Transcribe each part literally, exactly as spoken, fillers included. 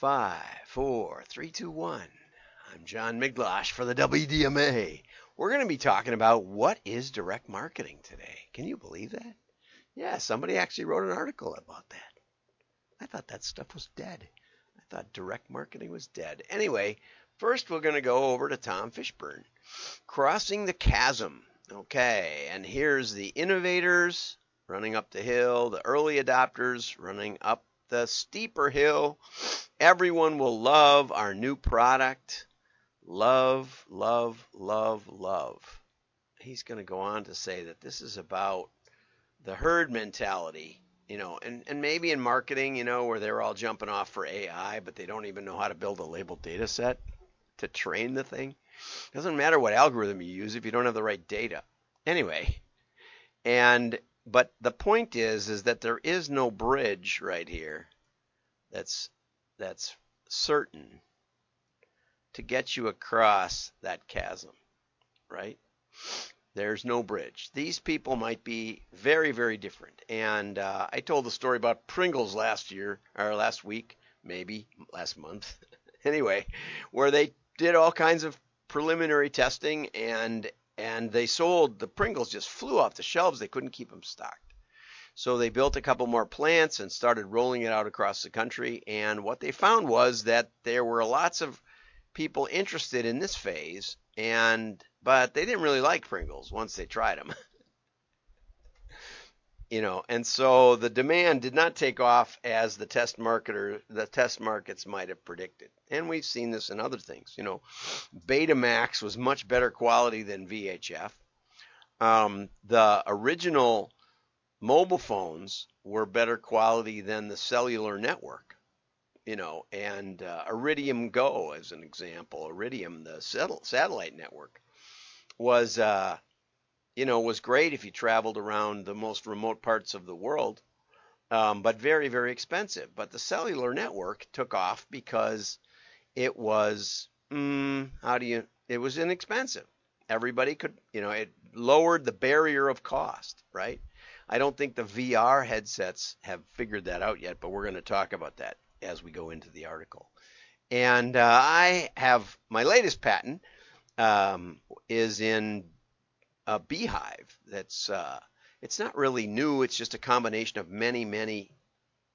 Five, four, three, two, one. I'm John Miglosh for the W D M A. We're going to be talking about what is direct marketing today. Can you believe that? Yeah, somebody actually wrote an article about that. I thought that stuff was dead. I thought direct marketing was dead. Anyway, first we're going to go over to Tom Fishburne. Crossing the Chasm. Okay, and here's the innovators running up the hill, the early adopters running up the steeper hill. Everyone will love our new product. Love, love, love, love. He's going to go on to say that this is about the herd mentality, you know, and, and maybe in marketing, you know, where they're all jumping off for A I, but they don't even know how to build a labeled data set to train the thing. Doesn't matter what algorithm you use if you don't have the right data. Anyway, and but the point is is that there is no bridge right here that's that's certain to get you across that chasm, right? There's no bridge. These people might be very, very different. And uh, I told the story about Pringles last year, or last week, maybe last month, anyway, where they did all kinds of preliminary testing, and and they sold, the Pringles just flew off the shelves. They couldn't keep them stocked. So they built a couple more plants and started rolling it out across the country. And what they found was that there were lots of people interested in this phase, and but they didn't really like Pringles once they tried them. You know, and so the demand did not take off as the test marketer, the test markets might have predicted. And we've seen this in other things. You know, Betamax was much better quality than V H F. Um, the original mobile phones were better quality than the cellular network. You know, and uh, Iridium Go, as an example, Iridium, the satellite network, was... Uh, you know, it was great if you traveled around the most remote parts of the world, um, but very, very expensive. But the cellular network took off because it was, mm, how do you, it was inexpensive. Everybody could, you know, it lowered the barrier of cost, right? I don't think the V R headsets have figured that out yet, but we're going to talk about that as we go into the article. And uh, I have, my latest patent um, is in a beehive. That's uh, it's not really new. It's just a combination of many, many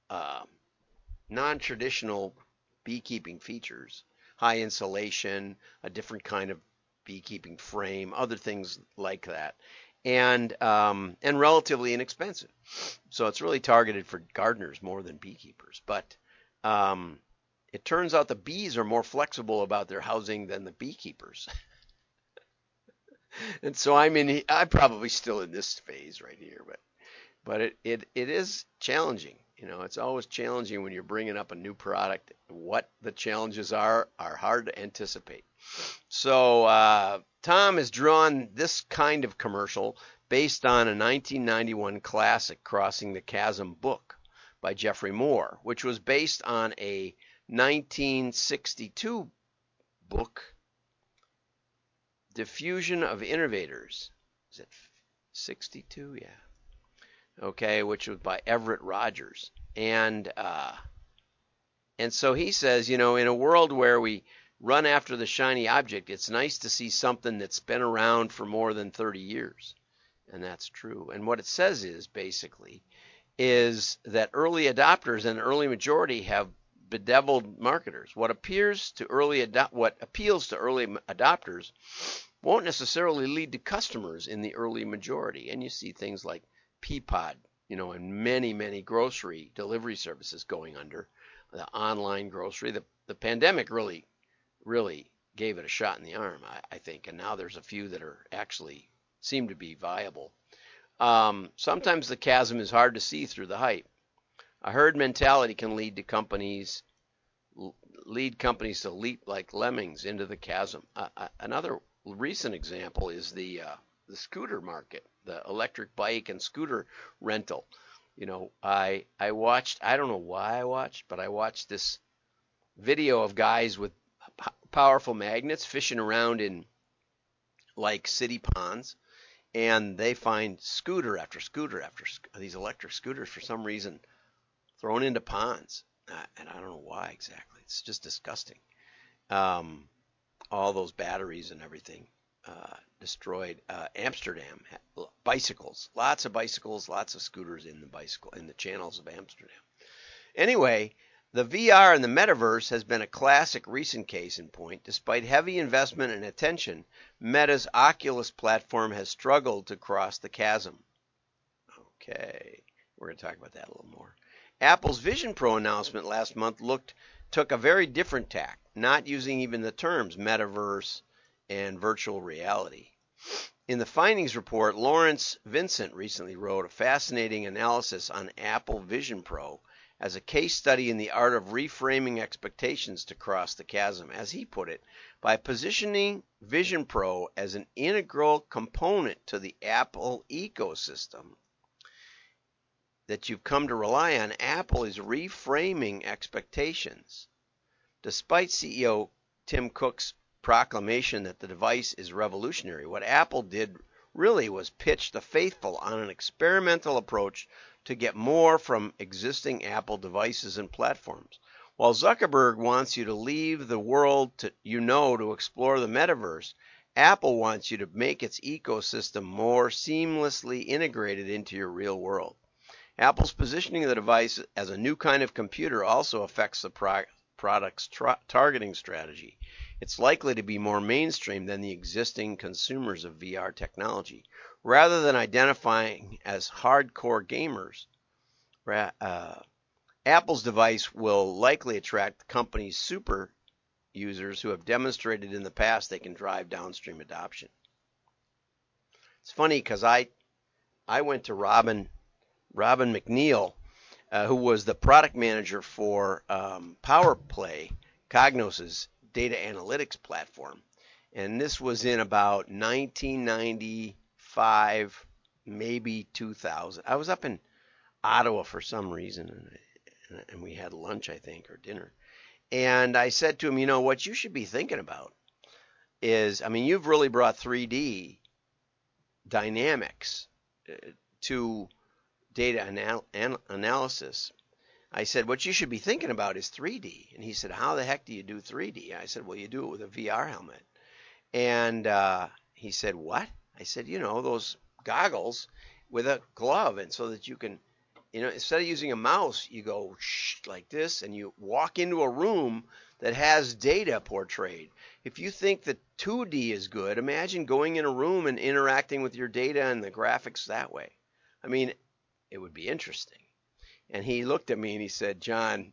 uh, non-traditional beekeeping features, high insulation, a different kind of beekeeping frame, other things like that, and um, and relatively inexpensive. So it's really targeted for gardeners more than beekeepers. But um, it turns out the bees are more flexible about their housing than the beekeepers. And so I'm in, I'm probably still in this phase right here, but, but it, it, it is challenging. You know, it's always challenging when you're bringing up a new product. What the challenges are, are hard to anticipate. So uh, Tom has drawn this kind of commercial based on a nineteen ninety-one classic, Crossing the Chasm book by Jeffrey Moore, which was based on a nineteen sixty-two book, Diffusion of Innovators. Is it sixty-two? Yeah. Okay, which was by Everett Rogers. And uh, and so he says, you know, in a world where we run after the shiny object, it's nice to see something that's been around for more than thirty years. And that's true. And what it says is, basically, is that early adopters and early majority have bedeviled marketers. What appears to early ado- what appeals to early adopters won't necessarily lead to customers in the early majority. And you see things like Peapod, you know, and many, many grocery delivery services going under. The online grocery, the, the pandemic really, really gave it a shot in the arm, I, I think. And now there's a few that are actually seem to be viable. Um, sometimes the chasm is hard to see through the hype. A herd mentality can lead to companies, lead companies to leap like lemmings into the chasm. Uh, uh, another recent example is the uh, the scooter market, the electric bike and scooter rental. You know, I I watched, I don't know why I watched, but I watched this video of guys with p- powerful magnets fishing around in like city ponds, and they find scooter after scooter after sc- these electric scooters for some reason thrown into ponds. uh, and I don't know why exactly. It's just disgusting. Um, all those batteries and everything uh, destroyed. Uh, Amsterdam had bicycles, lots of bicycles, lots of scooters in the bicycle in the channels of Amsterdam. Anyway, the V R and the metaverse has been a classic recent case in point. Despite heavy investment and attention, Meta's Oculus platform has struggled to cross the chasm. Okay, we're going to talk about that a little more. Apple's Vision Pro announcement last month looked took a very different tack, not using even the terms metaverse and virtual reality. In the findings report, Lawrence Vincent recently wrote a fascinating analysis on Apple Vision Pro as a case study in the art of reframing expectations to cross the chasm, as he put it, by positioning Vision Pro as an integral component to the Apple ecosystem that you've come to rely on. Apple is reframing expectations. Despite C E O Tim Cook's proclamation that the device is revolutionary, what Apple did really was pitch the faithful on an experimental approach to get more from existing Apple devices and platforms. While Zuckerberg wants you to leave the world to, you know, to explore the metaverse, Apple wants you to make its ecosystem more seamlessly integrated into your real world. Apple's positioning of the device as a new kind of computer also affects the pro- product's tra- targeting strategy. It's likely to be more mainstream than the existing consumers of V R technology. Rather than identifying as hardcore gamers, uh, Apple's device will likely attract the company's super users who have demonstrated in the past they can drive downstream adoption. It's funny because I, I went to Robin... Robin McNeil, uh, who was the product manager for um, PowerPlay, Cognos' data analytics platform. And this was in about nineteen ninety-five, maybe two thousand. I was up in Ottawa for some reason, and, and we had lunch, I think, or dinner. And I said to him, you know, what you should be thinking about is, I mean, you've really brought three D dynamics uh, to... data anal- an- analysis. I said, what you should be thinking about is three D. And he said, how the heck do you do three D? I said, well, you do it with a V R helmet. And uh, he said, what? I said, you know, those goggles with a glove, and so that you can, you know, instead of using a mouse, you go shh, like this, and you walk into a room that has data portrayed. If you think that two D is good, imagine going in a room and interacting with your data and the graphics that way. I mean, it would be interesting. And he looked at me and he said, John,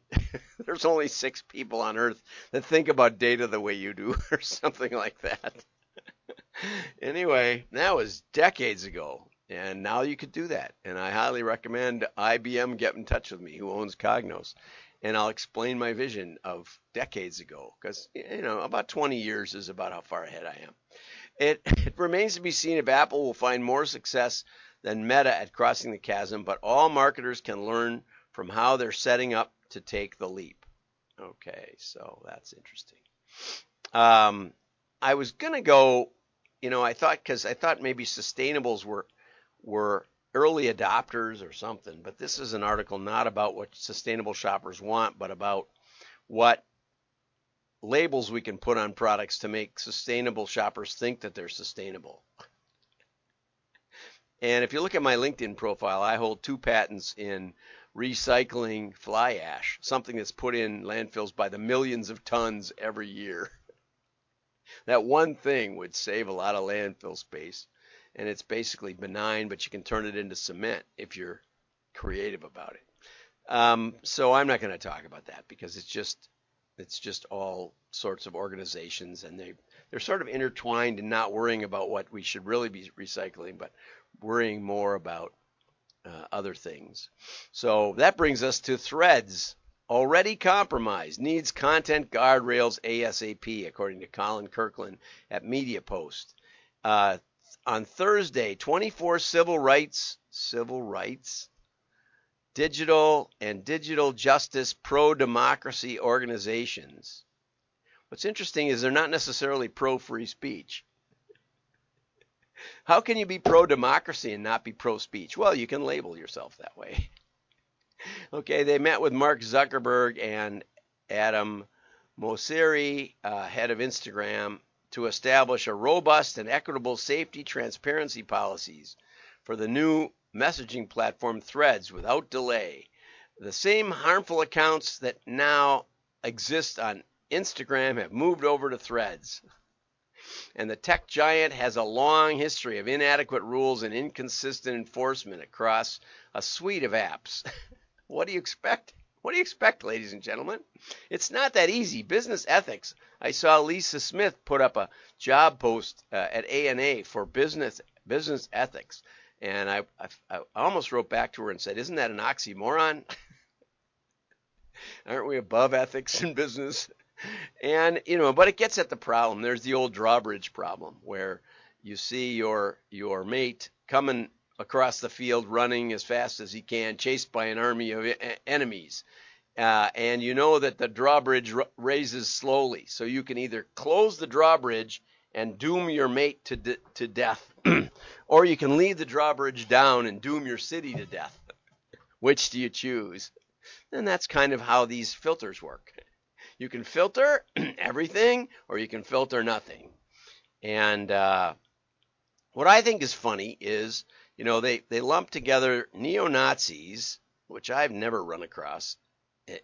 there's only six people on earth that think about data the way you do, or something like that. Anyway, that was decades ago. And now you could do that. And I highly recommend I B M get in touch with me, who owns Cognos. And I'll explain my vision of decades ago, because, you know, about twenty years is about how far ahead I am. It, it remains to be seen if Apple will find more success than Meta at crossing the chasm, but all marketers can learn from how they're setting up to take the leap. Okay, so that's interesting. Um, I was gonna go, you know, I thought because I thought maybe sustainables were were early adopters or something, but this is an article not about what sustainable shoppers want, but about what labels we can put on products to make sustainable shoppers think that they're sustainable. And if you look at my LinkedIn profile, I hold two patents in recycling fly ash, something that's put in landfills by the millions of tons every year. That one thing would save a lot of landfill space, and it's basically benign, but you can turn it into cement if you're creative about it. Um, so I'm not going to talk about that because it's just it's just all sorts of organizations, and they they're sort of intertwined in not worrying about what we should really be recycling, but worrying more about uh, other things. So that brings us to Threads. Already compromised, needs content guardrails ASAP, according to Colin Kirkland at Media Post. Uh, on Thursday, twenty-four civil rights, civil rights, digital and digital justice pro-democracy organizations. What's interesting is they're not necessarily pro-free speech. How can you be pro-democracy and not be pro-speech? Well, you can label yourself that way. Okay, they met with Mark Zuckerberg and Adam Mosseri, uh, head of Instagram, to establish a robust and equitable safety transparency policies for the new messaging platform Threads without delay. The same harmful accounts that now exist on Instagram have moved over to Threads. And the tech giant has a long history of inadequate rules and inconsistent enforcement across a suite of apps. What do you expect? What do you expect, ladies and gentlemen? It's not that easy. Business ethics. I saw Lisa Smith put up a job post uh, at A N A for business business ethics. And I, I, I almost wrote back to her and said, isn't that an oxymoron? Aren't we above ethics in business? And, you know, but it gets at the problem. There's the old drawbridge problem where you see your your mate coming across the field running as fast as he can, chased by an army of a- enemies. Uh, and you know that the drawbridge r- raises slowly. So you can either close the drawbridge and doom your mate to de- to death, or you can leave the drawbridge down and doom your city to death. Which do you choose? And that's kind of how these filters work. You can filter everything, or you can filter nothing. And uh, what I think is funny is, you know, they, they lump together neo-Nazis, which I've never run across,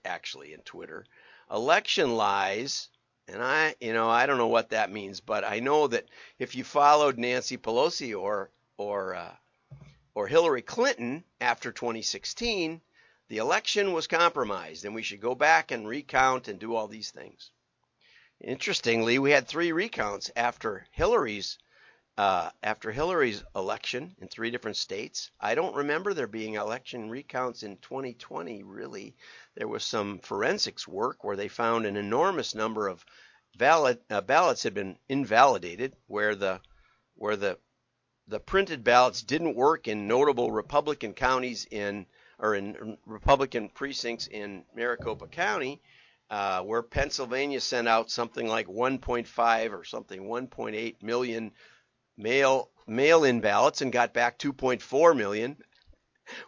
actually, in Twitter, election lies. And I, you know, I don't know what that means, but I know that if you followed Nancy Pelosi or or uh, or Hillary Clinton after twenty sixteen, the election was compromised, and we should go back and recount and do all these things. Interestingly, we had three recounts after Hillary's uh, after Hillary's election in three different states. I don't remember there being election recounts in twenty twenty, really. There was some forensics work where they found an enormous number of valid, uh, ballots had been invalidated, where the where the the printed ballots didn't work in notable Republican counties in or in Republican precincts in Maricopa County, uh, where Pennsylvania sent out something like one point five or something one point eight million mail mail-in ballots and got back two point four million,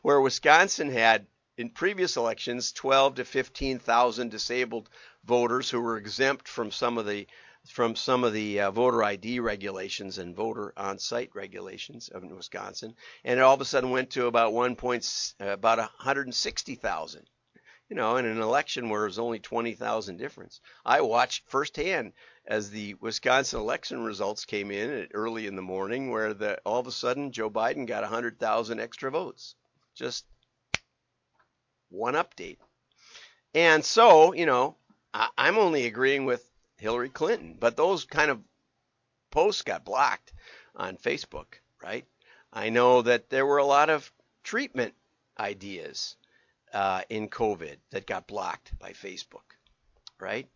where Wisconsin had in previous elections, twelve to fifteen thousand disabled voters who were exempt from some of the from some of the uh, voter I D regulations and voter on-site regulations of Wisconsin, and it all of a sudden went to about one point uh, about one hundred sixty thousand. You know, in an election where there's only twenty thousand difference. I watched firsthand as the Wisconsin election results came in early in the morning, where the all of a sudden Joe Biden got one hundred thousand extra votes. Just one update. And so, you know, I, I'm only agreeing with Hillary Clinton, but those kind of posts got blocked on Facebook, right? I know that there were a lot of treatment ideas uh, in COVID that got blocked by Facebook, right?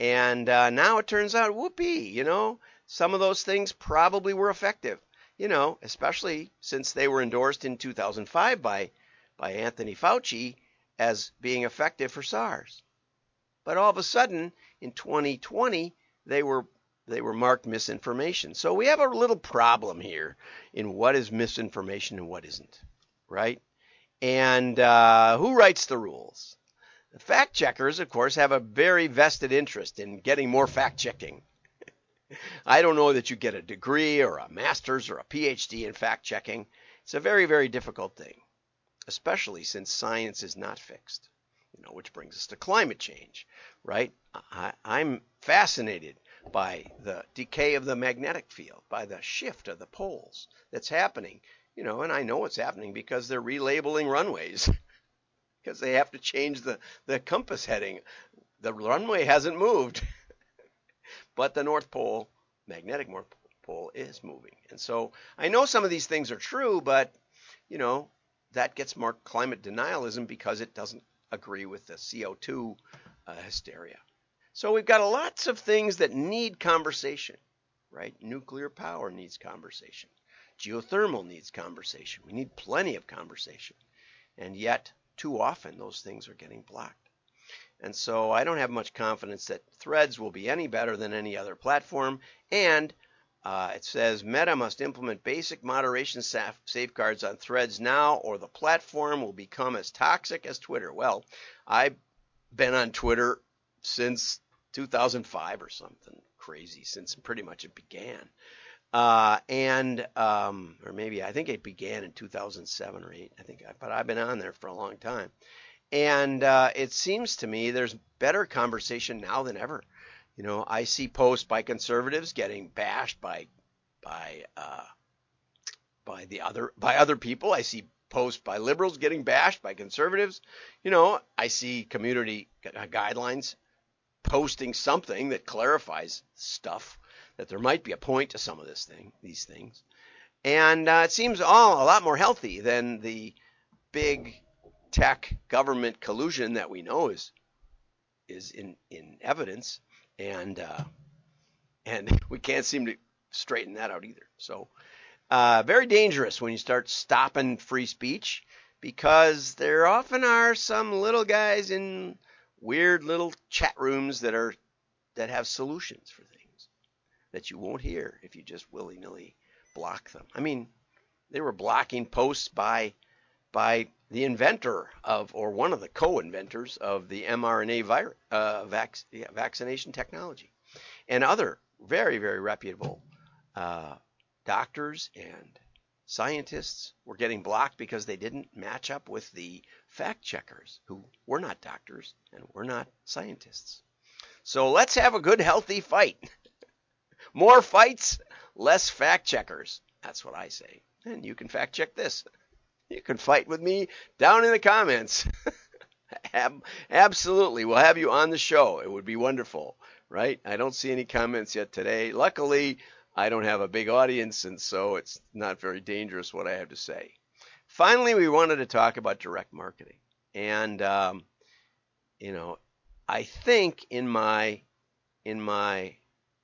And uh, now it turns out, whoopee, you know, some of those things probably were effective, you know, especially since they were endorsed in two thousand five by, by Anthony Fauci as being effective for SARS. But all of a sudden, in twenty twenty, they were they were marked misinformation. So we have a little problem here in what is misinformation and what isn't, right? And uh, who writes the rules? The fact checkers, of course, have a very vested interest in getting more fact checking. I don't know that you get a degree or a master's or a P H D in fact checking. It's a very, very difficult thing, especially since science is not fixed. You know, which brings us to climate change, right? I, I'm fascinated by the decay of the magnetic field, by the shift of the poles that's happening. You know, and I know it's happening because they're relabeling runways because they have to change the, the compass heading. The runway hasn't moved, but the North Pole, magnetic North Pole, is moving. And so I know some of these things are true, but, you know, that gets marked climate denialism because it doesn't agree with the C O two uh, hysteria. So we've got lots of things that need conversation, right? Nuclear power needs conversation. Geothermal needs conversation. We need plenty of conversation. And yet, too often, those things are getting blocked. And so I don't have much confidence that Threads will be any better than any other platform. And Uh, it says Meta must implement basic moderation saf- safeguards on Threads now, or the platform will become as toxic as Twitter. Well, I've been on Twitter since two thousand five or something crazy, since pretty much it began. Uh, and um, or maybe I think it began in two thousand seven or eight. I think, I, but I've been on there for a long time. And uh, it seems to me there's better conversation now than ever. You know, I see posts by conservatives getting bashed by by uh, by the other by other people. I see posts by liberals getting bashed by conservatives. You know, I see community guidelines posting something that clarifies stuff, that there might be a point to some of this thing, these things, and uh, it seems all a lot more healthy than the big tech government collusion that we know is is in in evidence. And uh, and we can't seem to straighten that out either. So uh, very dangerous when you start stopping free speech, because there often are some little guys in weird little chat rooms that are that have solutions for things that you won't hear if you just willy-nilly block them. I mean, they were blocking posts by by the inventor of, or one of the co-inventors of, the mRNA virus, uh, vac- yeah, vaccination technology, and other very, very reputable uh, doctors and scientists were getting blocked because they didn't match up with the fact checkers, who were not doctors and were not scientists. So let's have a good, healthy fight. More fights, less fact checkers. That's what I say. And you can fact check this. You can fight with me down in the comments. Ab- absolutely. We'll have you on the show. It would be wonderful, right? I don't see any comments yet today. Luckily, I don't have a big audience, and so it's not very dangerous what I have to say. Finally, we wanted to talk about direct marketing. And, um, you know, I think in my in my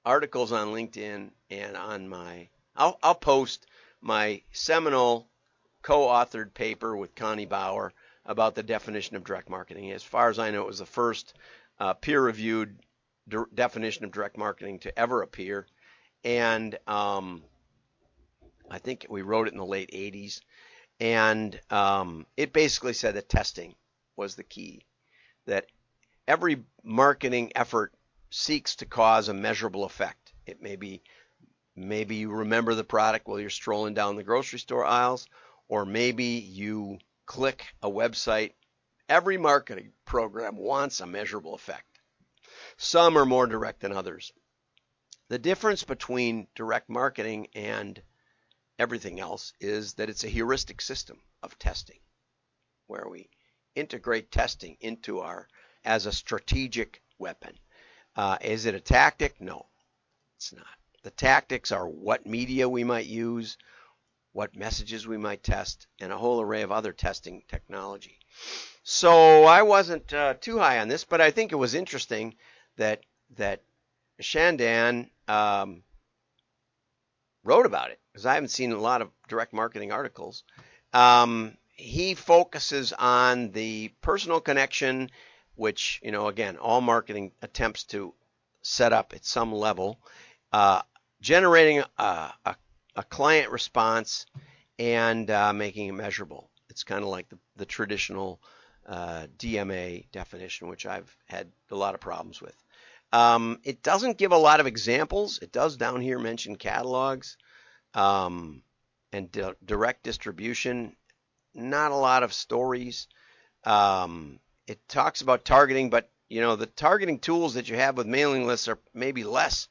articles on LinkedIn and on my – I'll I'll post my seminal – co-authored paper with Connie Bauer about the definition of direct marketing. As far as I know, it was the first uh, peer-reviewed de- definition of direct marketing to ever appear. And um, I think we wrote it in the late eighties. And um, it basically said that testing was the key, that every marketing effort seeks to cause a measurable effect. It may be, maybe you remember the product while you're strolling down the grocery store aisles, or maybe you click a website. Every marketing program wants a measurable effect. Some are more direct than others. The difference between direct marketing and everything else is that it's a heuristic system of testing, where we integrate testing into our, as a strategic weapon. Uh, is it a tactic? No, it's not. The tactics are what media we might use, what messages we might test, and a whole array of other testing technology. So I wasn't uh, too high on this, but I think it was interesting that that Shandan um, wrote about it, because I haven't seen a lot of direct marketing articles. Um, he focuses on the personal connection, which, you know, again, all marketing attempts to set up at some level, uh, generating a, a a client response, and uh, making it measurable. It's kind of like the, the traditional uh, D M A definition, which I've had a lot of problems with. Um, it doesn't give a lot of examples. It does down here mention catalogs um, and di- direct distribution, not a lot of stories. Um, it talks about targeting, but you know, the targeting tools that you have with mailing lists are maybe less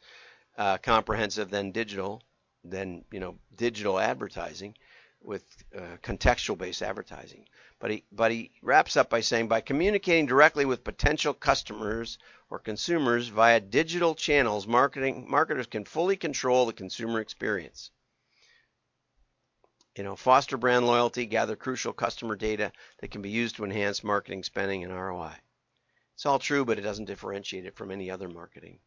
uh, comprehensive than digital. Than you know digital advertising with uh, contextual based advertising. But he but he wraps up by saying, by communicating directly with potential customers or consumers via digital channels, marketing marketers can fully control the consumer experience. You know, foster brand loyalty, gather crucial customer data that can be used to enhance marketing spending and R O I. It's all true, but it doesn't differentiate it from any other marketing,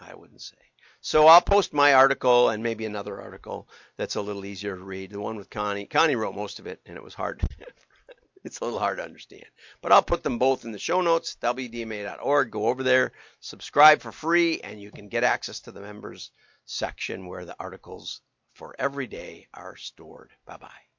I wouldn't say. So I'll post my article and maybe another article that's a little easier to read. The one with Connie. Connie wrote most of it, and it was hard. It's a little hard to understand. But I'll put them both in the show notes, w d m a dot org. Go over there, subscribe for free, and you can get access to the members section where the articles for every day are stored. Bye-bye.